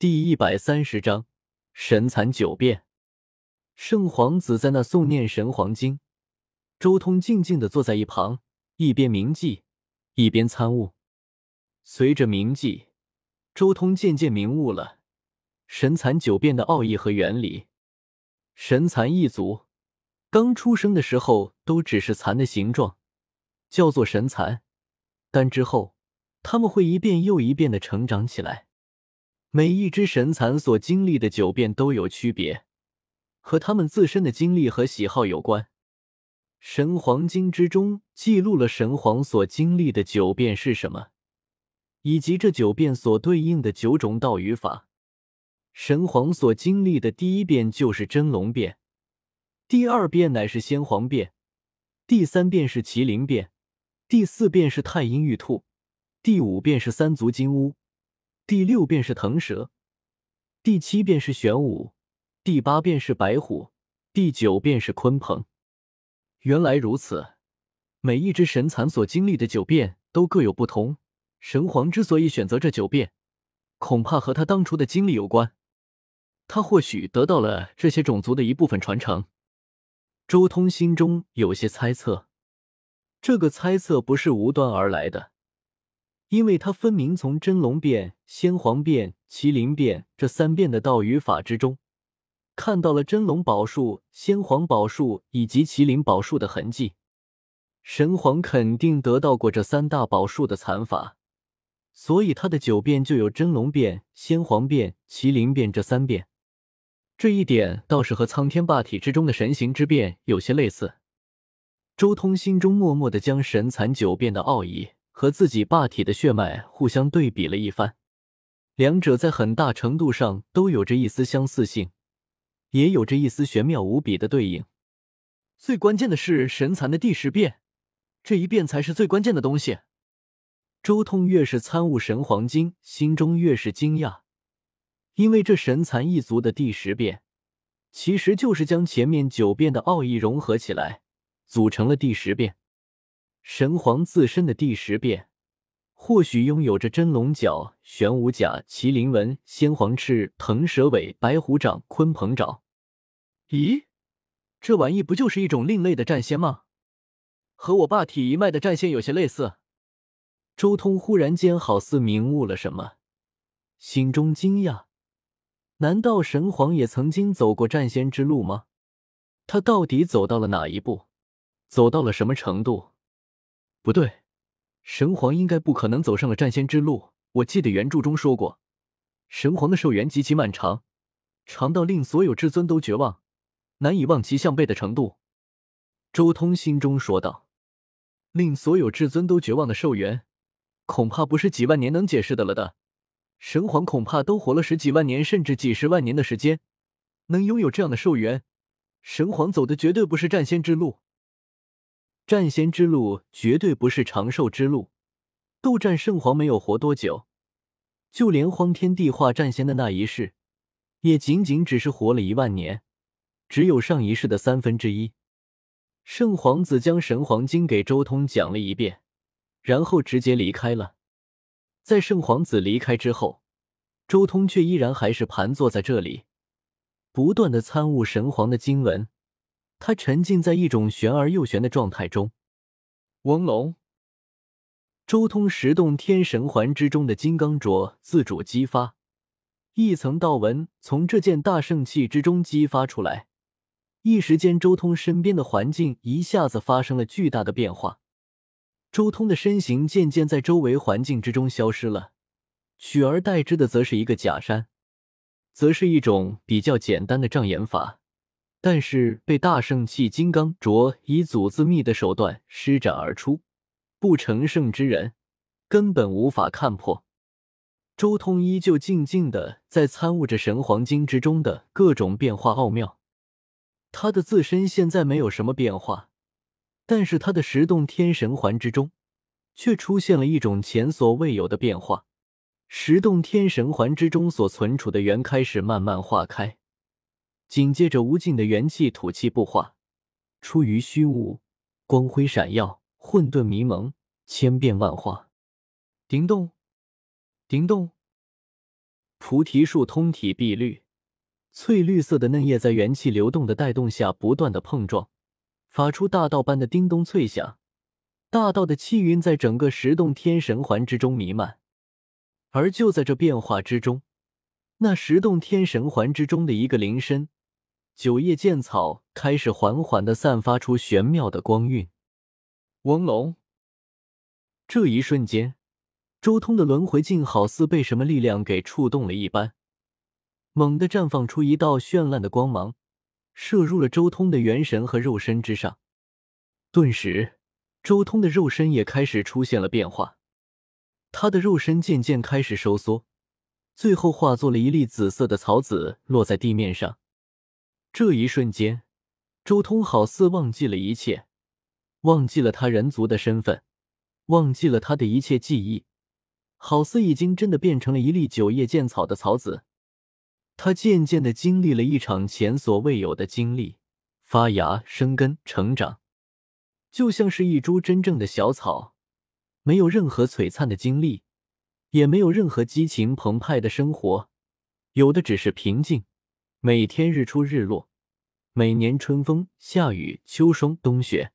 第130章神蚕九变。圣皇子在那诵念神皇经，周通静静地坐在一旁，一边铭记一边参悟。随着铭记，周通渐渐明悟了神蚕九变的奥义和原理。神蚕一族刚出生的时候都只是蚕的形状，叫做神蚕，但之后他们会一遍又一遍地成长起来。每一只神蚕所经历的九变都有区别，和他们自身的经历和喜好有关。神皇经之中记录了神皇所经历的九变是什么，以及这九变所对应的九种道与法。神皇所经历的第一变就是真龙变，第二变乃是先皇变，第三变是麒麟变，第四变是太阴玉兔，第五变是三足金乌，第六便是腾蛇，第七便是玄武，第八便是白虎，第九便是鲲鹏。原来如此，每一只神蚕所经历的九变都各有不同。神皇之所以选择这九变，恐怕和他当初的经历有关。他或许得到了这些种族的一部分传承。周通心中有些猜测，这个猜测不是无端而来的。因为他分明从真龙变、先皇变、麒麟变这三变的道与法之中，看到了真龙宝术、先皇宝术以及麒麟宝术的痕迹。神皇肯定得到过这三大宝术的残法，所以他的九变就有真龙变、先皇变、麒麟变这三变。这一点倒是和苍天霸体之中的神形之变有些类似。周通心中默默地将神蚕九变的奥义和自己霸体的血脉互相对比了一番，两者在很大程度上都有着一丝相似性，也有着一丝玄妙无比的对应。最关键的是神蚕的第十变，这一变才是最关键的东西。周通越是参悟神皇经，心中越是惊讶，因为这神蚕一族的第十变，其实就是将前面九变的奥义融合起来，组成了第十变。神皇自身的第十变或许拥有着真龙角、玄武甲、麒麟纹、先皇翅、腾蛇尾、白虎掌、鲲鹏爪。咦，这玩意不就是一种另类的战仙吗？和我霸体一脉的战仙有些类似。周通忽然间好似明悟了什么，心中惊讶，难道神皇也曾经走过战仙之路吗？他到底走到了哪一步？走到了什么程度？不对，神皇应该不可能走上了战仙之路。我记得原著中说过，神皇的寿元极其漫长，长到令所有至尊都绝望，难以望其项背的程度。周通心中说道，令所有至尊都绝望的寿元，恐怕不是几万年能解释的了的。神皇恐怕都活了十几万年甚至几十万年的时间，能拥有这样的寿元，神皇走的绝对不是战仙之路。战仙之路绝对不是长寿之路，斗战圣皇没有活多久，就连荒天帝化战仙的那一世，也仅仅只是活了1万年，只有上一世的1/3。圣皇子将神皇经给周通讲了一遍，然后直接离开了。在圣皇子离开之后，周通却依然还是盘坐在这里，不断地参悟神皇的经文。他沉浸在一种玄而又玄的状态中。翁龙，周通十洞天神环之中的金刚镯自主激发，一层道纹从这件大圣器之中激发出来。一时间，周通身边的环境一下子发生了巨大的变化。周通的身形渐渐在周围环境之中消失了，取而代之的则是一个假山，则是一种比较简单的障眼法。但是被大圣器金刚镯以祖字密的手段施展而出，不成圣之人根本无法看破。周通依旧静静地在参悟着神皇经之中的各种变化奥妙。他的自身现在没有什么变化，但是他的十洞天神环之中却出现了一种前所未有的变化。十洞天神环之中所存储的元开始慢慢化开，紧接着无尽的元气吐气不化，出于虚无，光辉闪耀，混沌迷蒙，千变万化。叮咚叮咚，菩提树通体碧绿，翠绿色的嫩叶在元气流动的带动下不断的碰撞，发出大道般的叮咚脆响。大道的气云在整个十洞天神环之中弥漫，而就在这变化之中，那十洞天神环之中的一个灵身，九叶剑草开始缓缓地散发出玄妙的光晕。翁龙，这一瞬间，周通的轮回镜好似被什么力量给触动了一般，猛地绽放出一道绚烂的光芒，射入了周通的元神和肉身之上。顿时，周通的肉身也开始出现了变化，他的肉身渐渐开始收缩，最后化作了一粒紫色的草籽落在地面上。这一瞬间，周通好似忘记了一切，忘记了他人族的身份，忘记了他的一切记忆，好似已经真的变成了一粒九叶剑草的草籽。他渐渐地经历了一场前所未有的经历，发芽、生根、成长。就像是一株真正的小草，没有任何璀璨的经历，也没有任何激情澎湃的生活，有的只是平静，每天日出日落，每年春风夏雨秋霜冬雪。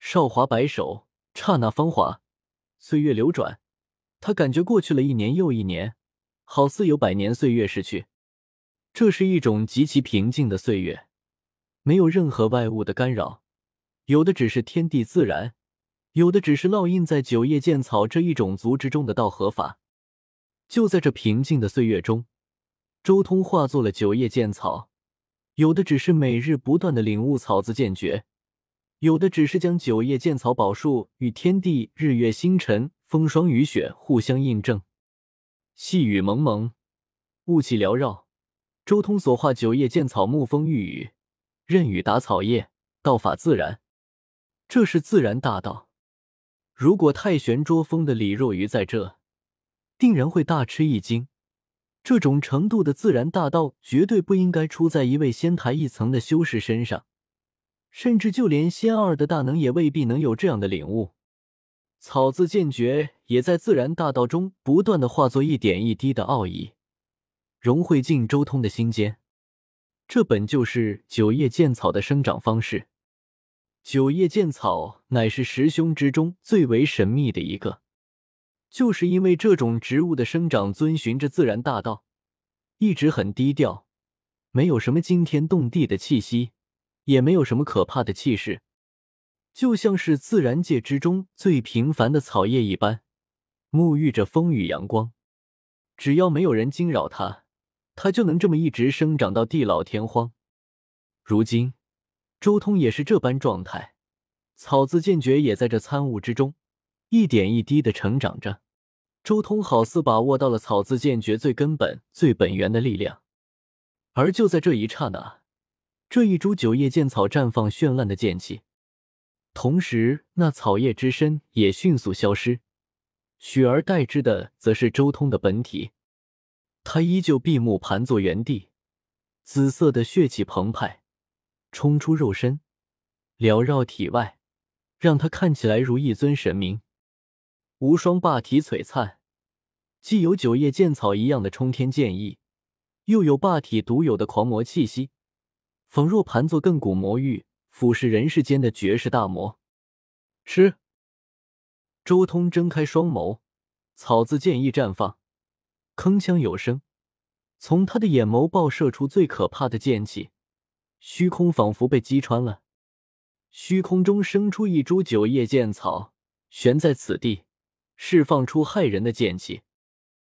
韶华白首，刹那芳华，岁月流转，他感觉过去了一年又一年，好似有百年岁月逝去。这是一种极其平静的岁月，没有任何外物的干扰，有的只是天地自然，有的只是烙印在九叶剑草这一种族之中的道和法。就在这平静的岁月中，周通化作了九叶剑草，有的只是每日不断的领悟草字剑诀，有的只是将九叶剑草宝术与天地、日月星辰、风霜雨雪互相印证。细雨蒙蒙，雾气缭绕，周通所化九叶剑草沐风御雨，任雨打草叶，道法自然。这是自然大道，如果太玄捉风的李若愚在这，定然会大吃一惊。这种程度的自然大道绝对不应该出在一位仙台一层的修士身上，甚至就连仙二的大能也未必能有这样的领悟。草字剑诀也在自然大道中不断的化作一点一滴的奥义，融汇进周通的心间。这本就是九叶剑草的生长方式。九叶剑草乃是十凶之中最为神秘的一个，就是因为这种植物的生长遵循着自然大道，一直很低调，没有什么惊天动地的气息，也没有什么可怕的气势，就像是自然界之中最平凡的草叶一般，沐浴着风雨阳光。只要没有人惊扰它，它就能这么一直生长到地老天荒。如今周通也是这般状态，草字剑诀也在这参悟之中，一点一滴地成长着。周通好似把握到了草字剑诀最根本、最本源的力量。而就在这一刹那，这一株九叶剑草绽放绚烂的剑气，同时那草叶之身也迅速消失，取而代之的则是周通的本体。他依旧闭目盘坐原地，紫色的血气澎湃冲出肉身，缭绕体外，让他看起来如一尊神明，无双霸体璀璨，既有九叶剑草一样的冲天剑意，又有霸体独有的狂魔气息，仿若盘坐亘古魔域，俯视人世间的绝世大魔。吃！周通睁开双眸，草字剑意绽放，铿锵有声，从他的眼眸爆射出最可怕的剑气。虚空仿佛被击穿了，虚空中生出一株九叶剑草，悬在此地，释放出骇人的剑气。